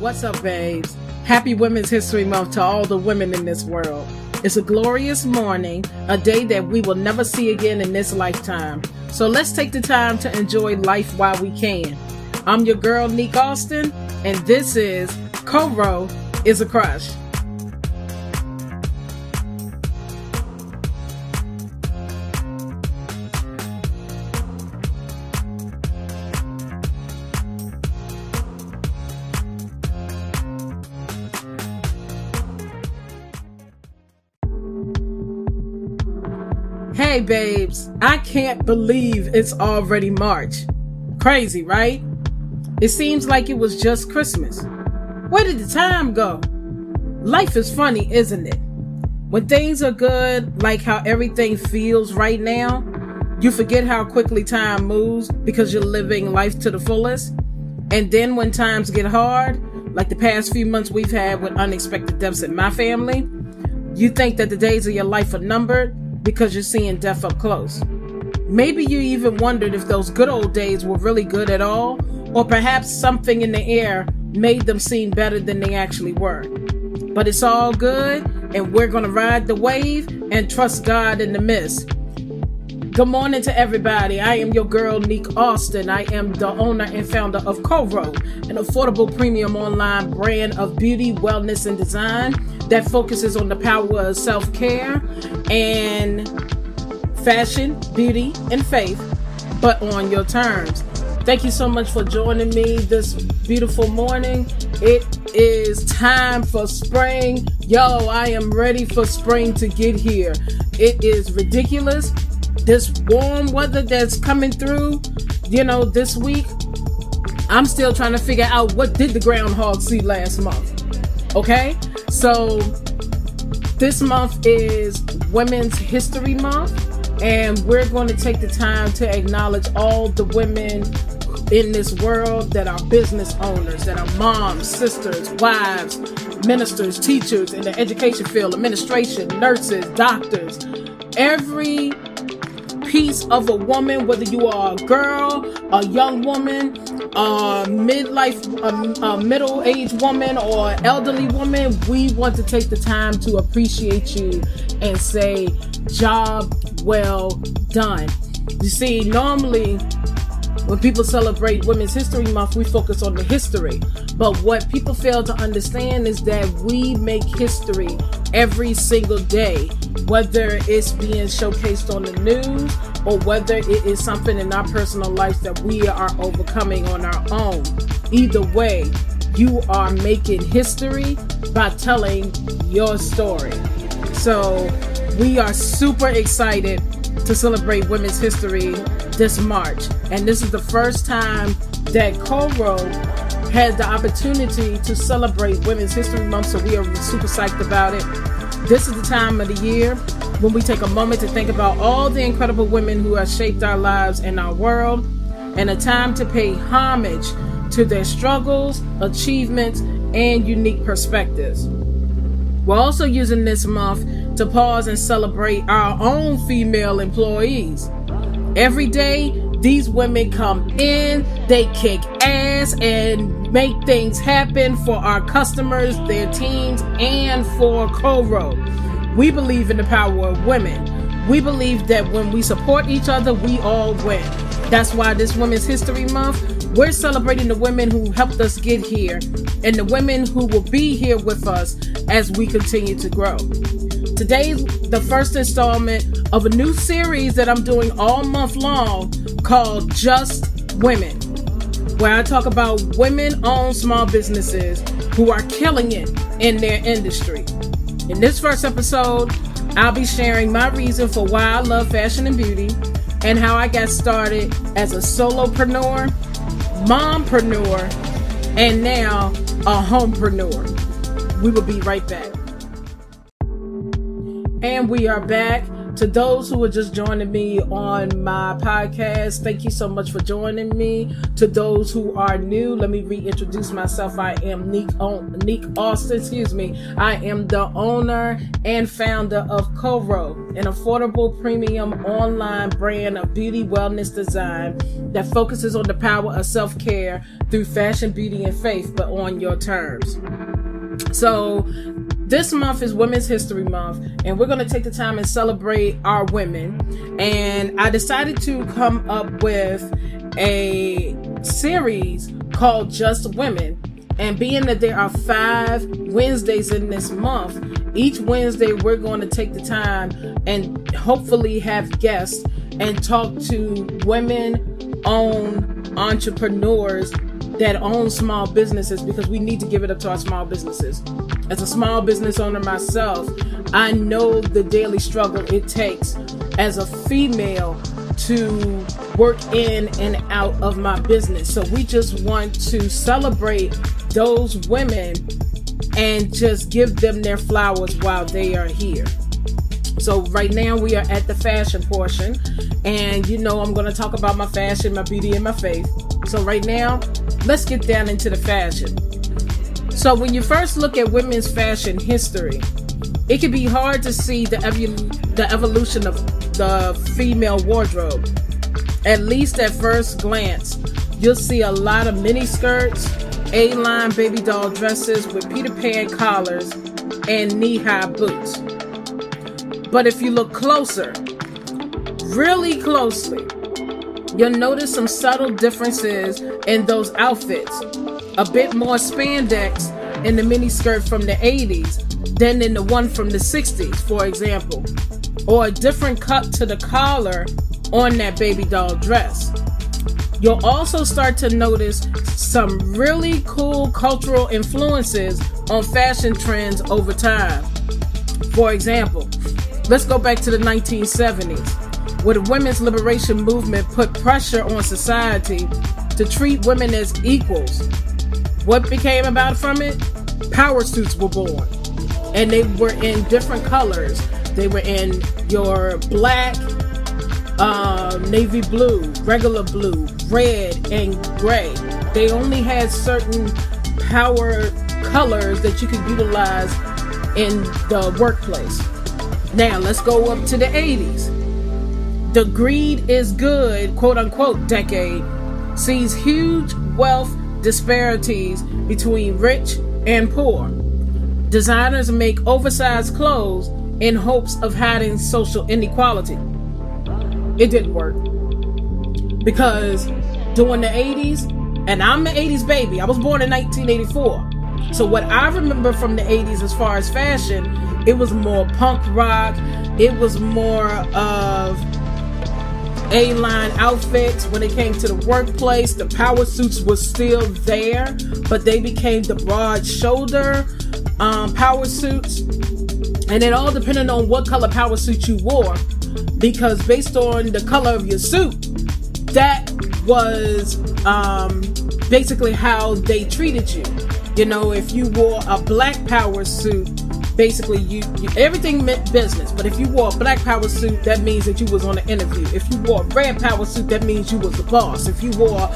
What's up, babes? Happy Women's History Month to all the women in this world. It's a glorious morning, a day that we will never see again in this lifetime. So let's take the time to enjoy life while we can. I'm your girl, Neek Austin, and this is Coro is a Crush. Hey babes, I can't believe it's already March. Crazy, right? It seems like it was just Christmas. Where did the time go? Life is funny, isn't it? When things are good, like how everything feels right now, you forget how quickly time moves because you're living life to the fullest. And then when times get hard, like the past few months we've had with unexpected deaths in my family, you think that the days of your life are numbered, because you're seeing death up close. Maybe you even wondered if those good old days were really good at all, or perhaps something in the air made them seem better than they actually were. But it's all good, and we're gonna ride the wave and trust God in the midst. Good morning to everybody. I am your girl, Neek Austin. I am the owner and founder of Coro, an affordable premium online brand of beauty, wellness, and design that focuses on the power of self-care and fashion, beauty, and faith, but on your terms. Thank you so much for joining me this beautiful morning. It is time for spring. Yo, I am ready for spring to get here. It is ridiculous. This warm weather that's coming through, you know, this week, I'm still trying to figure out what did the groundhog see last month, okay? So this month is Women's History Month, and we're going to take the time to acknowledge all the women in this world that are business owners, that are moms, sisters, wives, ministers, teachers in the education field, administration, nurses, doctors, every piece of a woman, whether you are a girl, a young woman, a midlife, a middle-aged woman, or elderly woman, we want to take the time to appreciate you and say, job well done. You see, normally when people celebrate Women's History Month, we focus on the history. But what people fail to understand is that we make history every single day, whether it's being showcased on the news or whether it is something in our personal life that we are overcoming on our own. Either way, you are making history by telling your story. So we are super excited to celebrate Women's History this March. And this is the first time that Coro had the opportunity to celebrate Women's History Month, so we are super psyched about it. This is the time of the year when we take a moment to think about all the incredible women who have shaped our lives and our world, and a time to pay homage to their struggles, achievements, and unique perspectives. We're also using this month to pause and celebrate our own female employees. Every day, these women come in, they kick ass and make things happen for our customers, their teams, and for Coro. We believe in the power of women. We believe that when we support each other, we all win. That's why this Women's History Month, we're celebrating the women who helped us get here and the women who will be here with us as we continue to grow. Today's the first installment of a new series that I'm doing all month long called Just Women, where I talk about women-owned small businesses who are killing it in their industry. In this first episode, I'll be sharing my reason for why I love fashion and beauty and how I got started as a solopreneur, mompreneur, and now a homepreneur. We will be right back. And we are back. To those who are just joining me on my podcast, thank you so much for joining me. To those who are new, let me reintroduce myself. I am Neek Austin. I am the owner and founder of Coro, an affordable premium online brand of beauty wellness design that focuses on the power of self-care through fashion, beauty, and faith, but on your terms. So this month is Women's History Month, and we're going to take the time and celebrate our women. And I decided to come up with a series called Just Women. And being that there are 5 Wednesdays in this month, each Wednesday we're going to take the time and hopefully have guests and talk to women-owned entrepreneurs that own small businesses, because we need to give it up to our small businesses. As a small business owner myself, I know the daily struggle it takes as a female to work in and out of my business. So we just want to celebrate those women and just give them their flowers while they are here. So right now we are at the fashion portion, and you know I'm going to talk about my fashion, my beauty, and my faith. So right now, let's get down into the fashion. So when you first look at women's fashion history, it can be hard to see the evolution of the female wardrobe. At least at first glance, you'll see a lot of mini skirts, A-line baby doll dresses with Peter Pan collars and knee-high boots. But if you look closer, really closely, you'll notice some subtle differences in those outfits. A bit more spandex in the miniskirt from the 80s than in the one from the 60s, for example. Or a different cut to the collar on that baby doll dress. You'll also start to notice some really cool cultural influences on fashion trends over time. For example, let's go back to the 1970s. Where the women's liberation movement put pressure on society to treat women as equals. What became about from it? Power suits were born. And they were in different colors. They were in your black, navy blue, regular blue, red, and gray. They only had certain power colors that you could utilize in the workplace. Now, let's go up to the 80s. The greed is good, quote unquote, decade sees huge wealth disparities between rich and poor. Designers make oversized clothes in hopes of hiding social inequality. It didn't work. Because during the 80s, and I'm an 80s baby, I was born in 1984. So what I remember from the 80s as far as fashion, it was more punk rock, it was more of A-line outfits. When it came to the workplace, the power suits were still there, but they became the broad shoulder power suits. And it all depended on what color power suit you wore, because based on the color of your suit, that was basically how they treated you. You know, if you wore a black power suit, basically, you everything meant business. But if you wore a black power suit, that means that you was on an interview. If you wore a red power suit, that means you was the boss. If you wore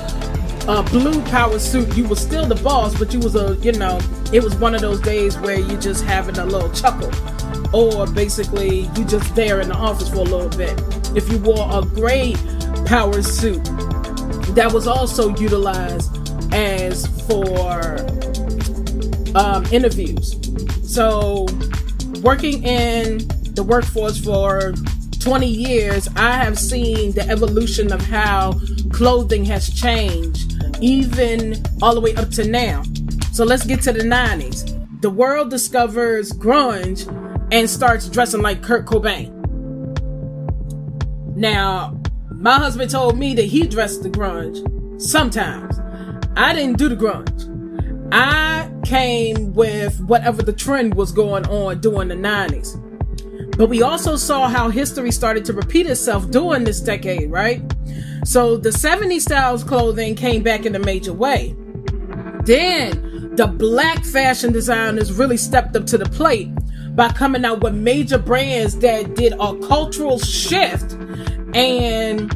a blue power suit, you was still the boss, but you was a, you know, it was one of those days where you just having a little chuckle, or basically you just there in the office for a little bit. If you wore a gray power suit, that was also utilized as for interviews. So, working in the workforce for 20 years, I have seen the evolution of how clothing has changed, even all the way up to now. So let's get to the 90s. The world discovers grunge and starts dressing like Kurt Cobain. Now, my husband told me that he dressed the grunge sometimes. I didn't do the grunge. I came with whatever the trend was going on during the 90s. But we also saw how history started to repeat itself during this decade, right? So the 70s styles clothing came back in a major way. Then the black fashion designers really stepped up to the plate by coming out with major brands that did a cultural shift. And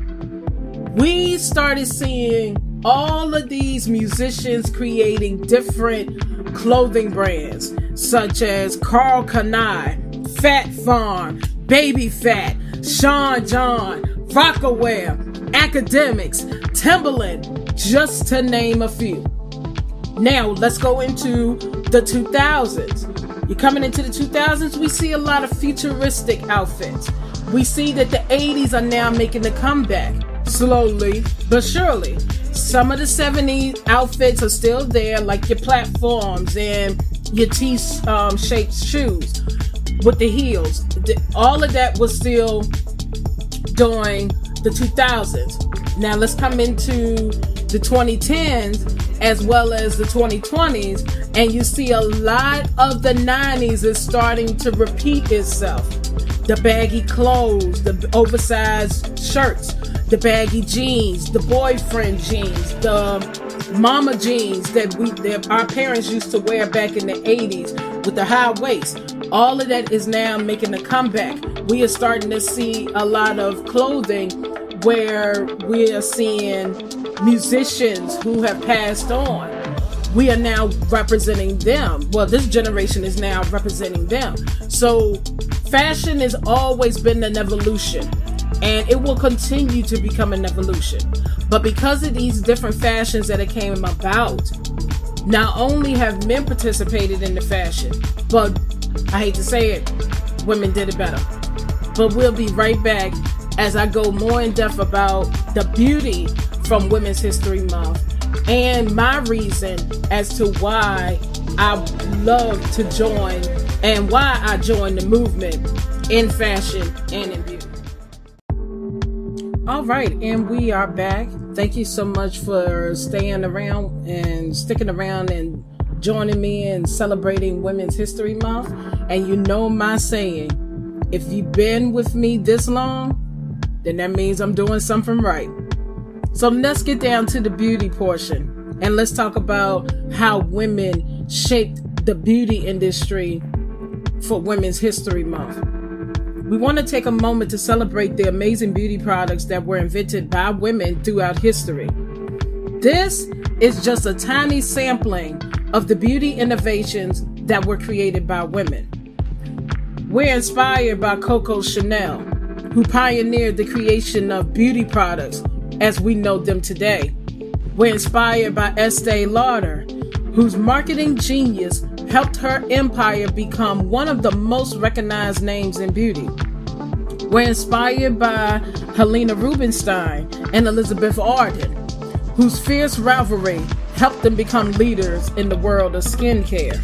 we started seeing all of these musicians creating different clothing brands, such as Karl Kani, Fat Farm, Baby Fat, Sean John, Rocawear, Academics, Timberland, just to name a few. Now, let's go into the 2000s. You're coming into the 2000s, we see a lot of futuristic outfits. We see that the 80s are now making the comeback, slowly but surely. Some of the 70s outfits are still there, like your platforms and your T-shaped shoes with the heels. All of that was still during the 2000s. Now let's come into the 2010s as well as the 2020s, and you see a lot of the 90s is starting to repeat itself. The baggy clothes, the oversized shirts, the baggy jeans, the boyfriend jeans, the mama jeans that our parents used to wear back in the 80s with the high waist. All of that is now making a comeback. We are starting to see a lot of clothing where we are seeing musicians who have passed on. We are now representing them. Well, this generation is now representing them. So fashion has always been an evolution, and it will continue to become an evolution. But because of these different fashions that it came about, not only have men participated in the fashion, but I hate to say it, women did it better. But we'll be right back as I go more in depth about the beauty from Women's History Month and my reason as to why I love to join and why I joined the movement in fashion and in beauty. All right, and we are back. Thank you so much for staying around and sticking around and joining me in celebrating Women's History Month. And you know my saying, if you've been with me this long, then that means I'm doing something right. So let's get down to the beauty portion, and let's talk about how women shaped the beauty industry for Women's History Month. We want to take a moment to celebrate the amazing beauty products that were invented by women throughout history. This is just a tiny sampling of the beauty innovations that were created by women. We're inspired by Coco Chanel, who pioneered the creation of beauty products as we know them today. We're inspired by Estee Lauder, whose marketing genius helped her empire become one of the most recognized names in beauty. We're inspired by Helena Rubinstein and Elizabeth Arden, whose fierce rivalry helped them become leaders in the world of skincare.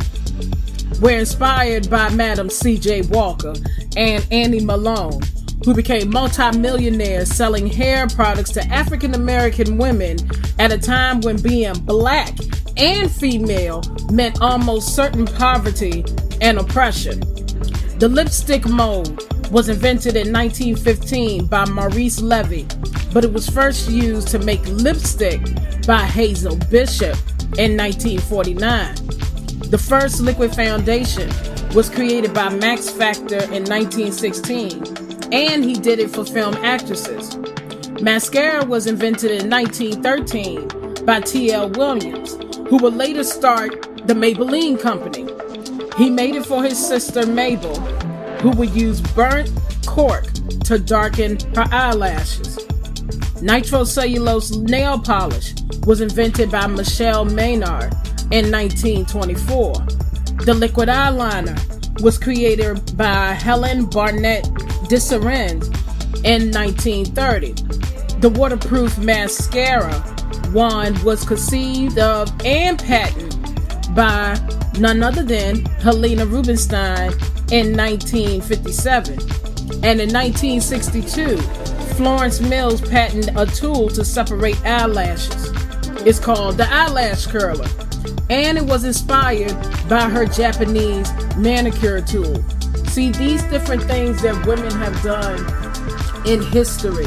We're inspired by Madam C.J. Walker and Annie Malone, who became multimillionaires selling hair products to African-American women at a time when being black and female meant almost certain poverty and oppression. The lipstick mold was invented in 1915 by Maurice Levy, but it was first used to make lipstick by Hazel Bishop in 1949. The first liquid foundation was created by Max Factor in 1916, and he did it for film actresses. Mascara was invented in 1913 by T.L. Williams, who would later start the Maybelline company. He made it for his sister Mabel, who would use burnt cork to darken her eyelashes. Nitrocellulose nail polish was invented by Michelle Maynard in 1924. The liquid eyeliner was created by Helen Barnett Disarend in 1930. The waterproof mascara wand was conceived of and patented by none other than Helena Rubinstein in 1957. And in 1962, Florence Mills patented a tool to separate eyelashes. It's called the eyelash curler, and it was inspired by her Japanese manicure tool. See, these different things that women have done in history,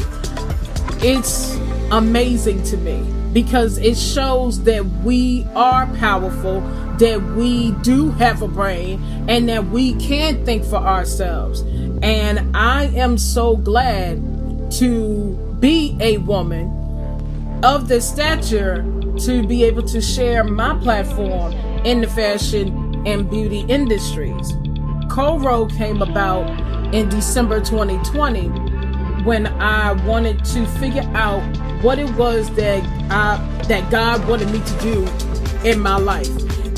it's amazing to me. because it shows that we are powerful, that we do have a brain, and that we can think for ourselves. And I am so glad to be a woman of this stature, to be able to share my platform in the fashion and beauty industries. Coro came about in December 2020 when I wanted to figure out what it was that that God wanted me to do in my life.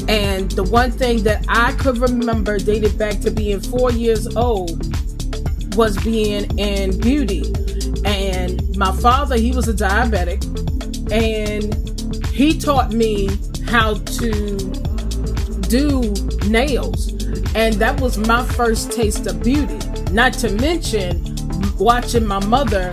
And the one thing that I could remember dated back to being 4 years old was being in beauty. And my father, he was a diabetic, and he taught me how to do nails. And that was my first taste of beauty. Not to mention watching my mother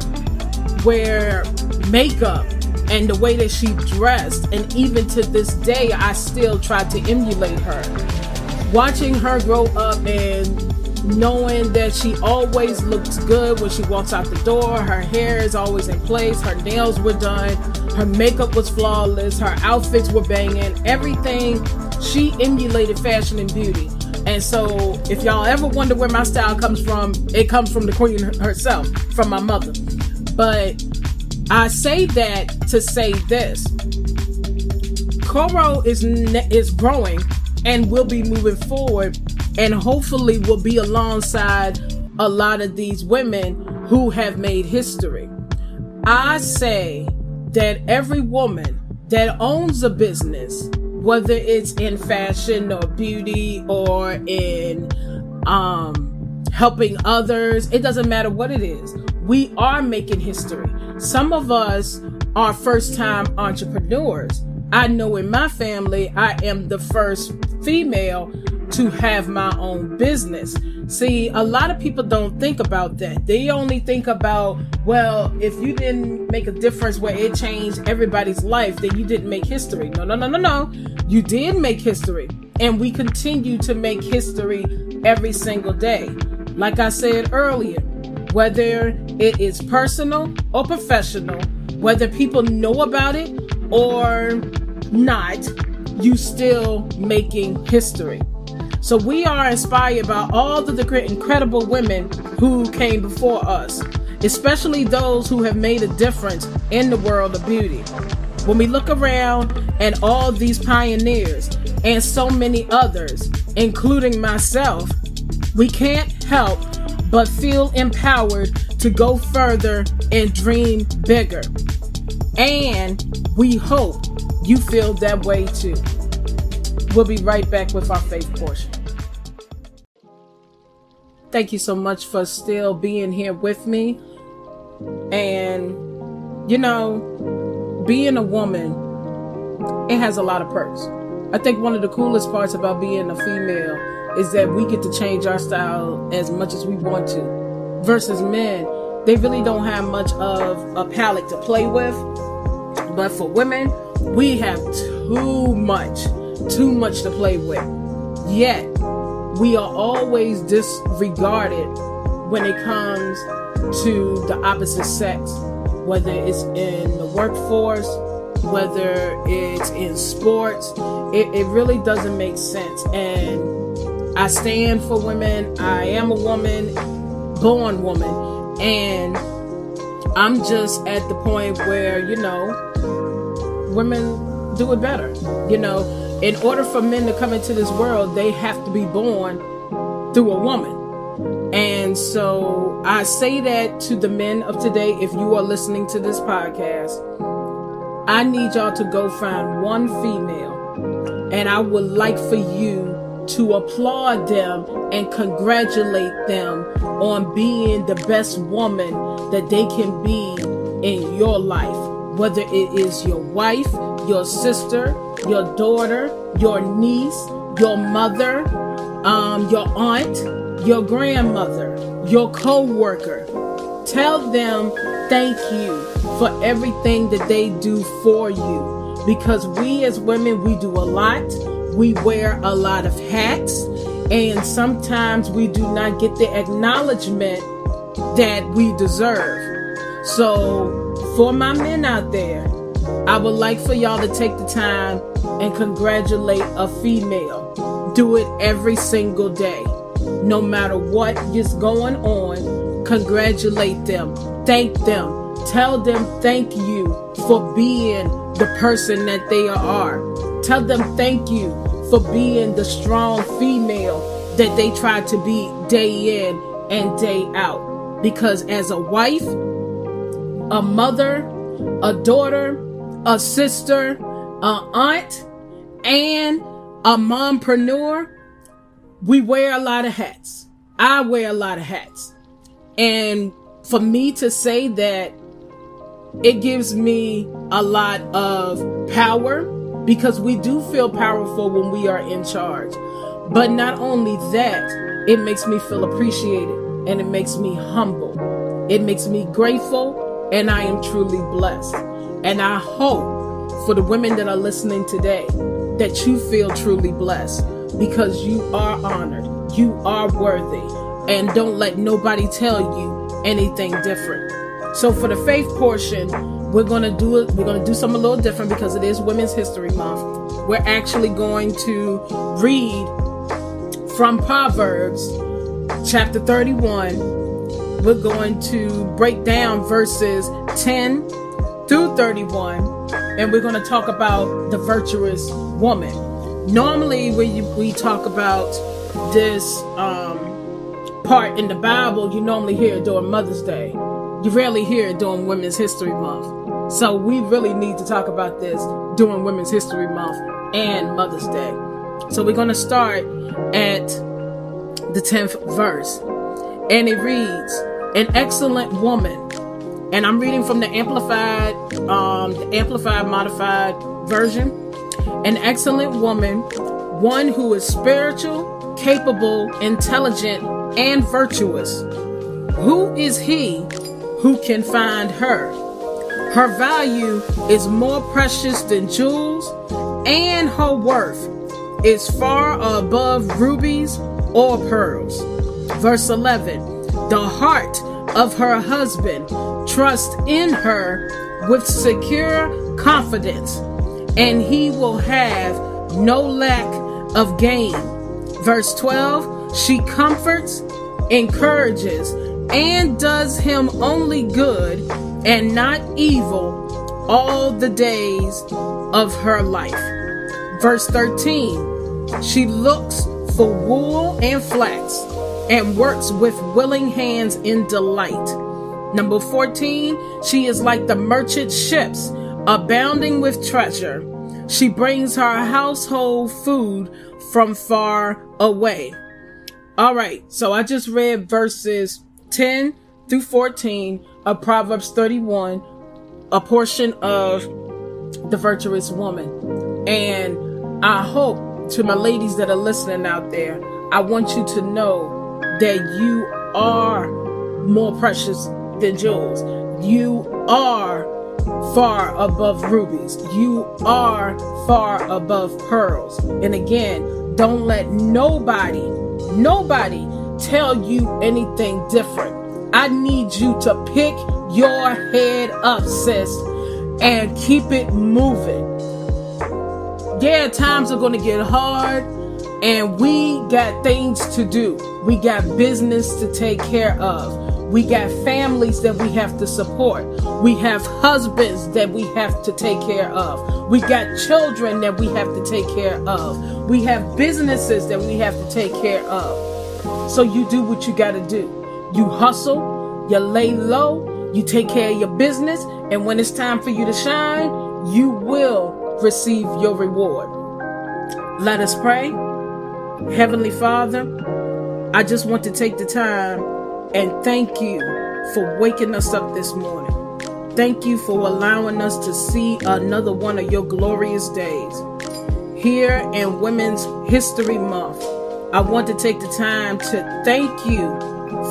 wear makeup and the way that she dressed. And even to this day, I still try to emulate her. Watching her grow up and knowing that she always looks good when she walks out the door, her hair is always in place, her nails were done, her makeup was flawless, her outfits were banging, everything. She emulated fashion and beauty. And so if y'all ever wonder where my style comes from, it comes from the queen herself, from my mother. But I say that to say this: Coro is growing and will be moving forward, and hopefully will be alongside a lot of these women who have made history. I say that every woman that owns a business, whether it's in fashion or beauty or in helping others, it doesn't matter what it is, we are making history. Some of us are first-time entrepreneurs. I know in my family, I am the first female to have my own business. See, a lot of people don't think about that. They only think about, well, if you didn't make a difference where it changed everybody's life, then you didn't make history. No, no, no, no, no. You did make history. And we continue to make history every single day. Like I said earlier, whether it is personal or professional, whether people know about it or not, you still making history. So we are inspired by all of the incredible women who came before us, especially those who have made a difference in the world of beauty. When we look around at all these pioneers and so many others, including myself, we can't help but feel empowered to go further and dream bigger. And we hope you feel that way too. We'll be right back with our faith portion. Thank you so much for still being here with me. And, you know, being a woman, it has a lot of perks. I think one of the coolest parts about being a female is that we get to change our style as much as we want to. Versus men, they really don't have much of a palette to play with. But for women, we have too much to play with, yet we are always disregarded when it comes to the opposite sex, whether it's in the workforce, whether it's in sports. It really doesn't make sense. And I stand for women. I am a woman, born woman, and I'm just at the point where, you know, women do it better. You know, in order for men to come into this world, they have to be born through a woman. And so I say that to the men of today, if you are listening to this podcast, I need y'all to go find one female, and I would like for you to applaud them and congratulate them on being the best woman that they can be in your life, whether it is your wife, your sister, your daughter, your niece, your mother, your aunt, your grandmother, your co-worker. Tell them thank you for everything that they do for you, because we as women, we do a lot. We wear a lot of hats, and sometimes we do not get the acknowledgement that we deserve. So for my men out there, I would like for y'all to take the time and congratulate a female. Do it every single day. No matter what is going on, congratulate them. Thank them. Tell them thank you for being the person that they are. Tell them thank you for being the strong female that they try to be day in and day out. Because as a wife, a mother, a daughter, a sister, an aunt, and a mompreneur, we wear a lot of hats. I wear a lot of hats. And for me to say that, it gives me a lot of power, because we do feel powerful when we are in charge. But not only that, it makes me feel appreciated, and it makes me humble. It makes me grateful, and I am truly blessed. And I hope for the women that are listening today that you feel truly blessed, because you are honored, you are worthy, and don't let nobody tell you anything different. So for the faith portion, we're gonna do something a little different, because it is Women's History Month. We're actually going to read from Proverbs chapter 31. We're going to break down verses 10 through 31, and we're going to talk about the virtuous woman. Normally, we talk about this part in the Bible, you normally hear it during Mother's Day. You rarely hear it during Women's History Month. So we really need to talk about this during Women's History Month and Mother's Day. So we're going to start at the 10th verse. And it reads, "An excellent woman," and I'm reading from the Amplified Modified version. "An excellent woman, one who is spiritual, capable, intelligent, and virtuous. Who is he who can find her? Her value is more precious than jewels, and her worth is far above rubies or pearls." Verse 11, "The heart of her husband trusts in her with secure confidence, and he will have no lack of gain." Verse 12, "She comforts, encourages, and does him only good and not evil all the days of her life." Verse 13, "She looks for wool and flax and works with willing hands in delight." Number 14, "She is like the merchant ships, abounding with treasure. She brings her household food from far away." All right, so I just read verses 10 through 14 of Proverbs 31, a portion of the virtuous woman. And I hope, to my ladies that are listening out there, I want you to know that you are more precious than jewels. You are far above rubies. You are far above pearls. And again, don't let nobody tell you anything different. I need you to pick your head up, sis, and keep it moving. Yeah, times are going to get hard, and we got things to do. We got business to take care of. We got families that we have to support. We have husbands that we have to take care of. We got children that we have to take care of. We have businesses that we have to take care of. So you do what you got to do. You hustle, you lay low, you take care of your business, and when it's time for you to shine, you will receive your reward. Let us pray. Heavenly Father, I just want to take the time and thank you for waking us up this morning. Thank you for allowing us to see another one of your glorious days. Here in Women's History Month, I want to take the time to thank you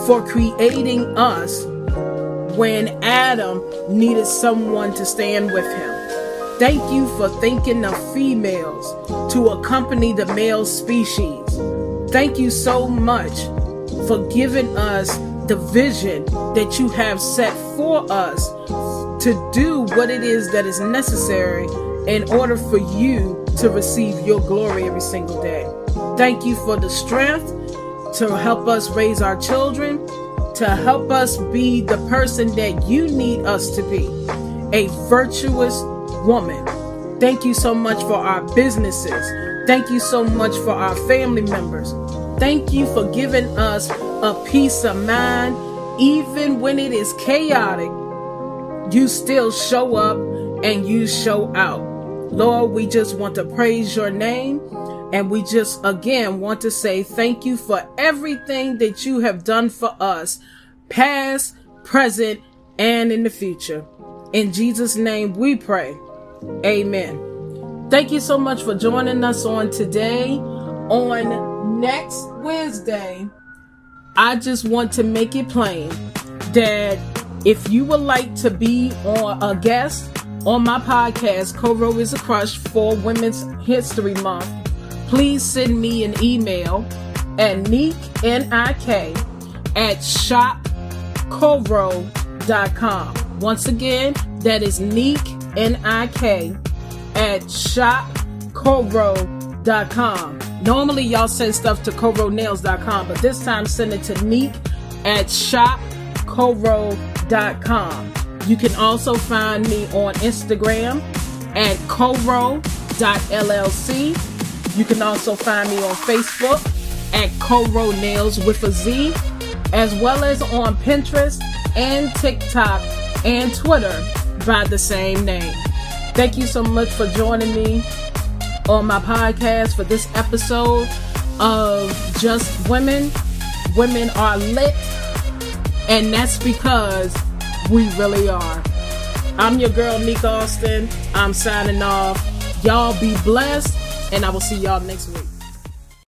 for creating us when Adam needed someone to stand with him. Thank you for thinking of females to accompany the male species. Thank you so much for giving us the vision that you have set for us to do what it is that is necessary in order for you to receive your glory every single day. Thank you for the strength to help us raise our children, to help us be the person that you need us to be, a virtuous woman. Thank you so much for our businesses. Thank you so much for our family members. Thank you for giving us a peace of mind. Even when it is chaotic, you still show up and you show out. Lord, we just want to praise your name. And we just, again, want to say thank you for everything that you have done for us, past, present, and in the future. In Jesus' name we pray. Amen. Thank you so much for joining us on today. On next Wednesday, I just want to make it plain that if you would like to be on a guest on my podcast, Coro is a Crush, for Women's History Month, please send me an email at neek@shopcoro.com. Once again, that is neek@shopcoro.com. Normally, y'all send stuff to coronails.com, but this time send it to neek@shopcoro.com. You can also find me on Instagram at coro.llc. You can also find me on Facebook at Coro Nails with a Z, as well as on Pinterest and TikTok and Twitter by the same name. Thank you so much for joining me on my podcast for this episode of Just Women. Women are lit, and that's because we really are. I'm your girl, Neek Austin. I'm signing off. Y'all be blessed. And I will see y'all next week.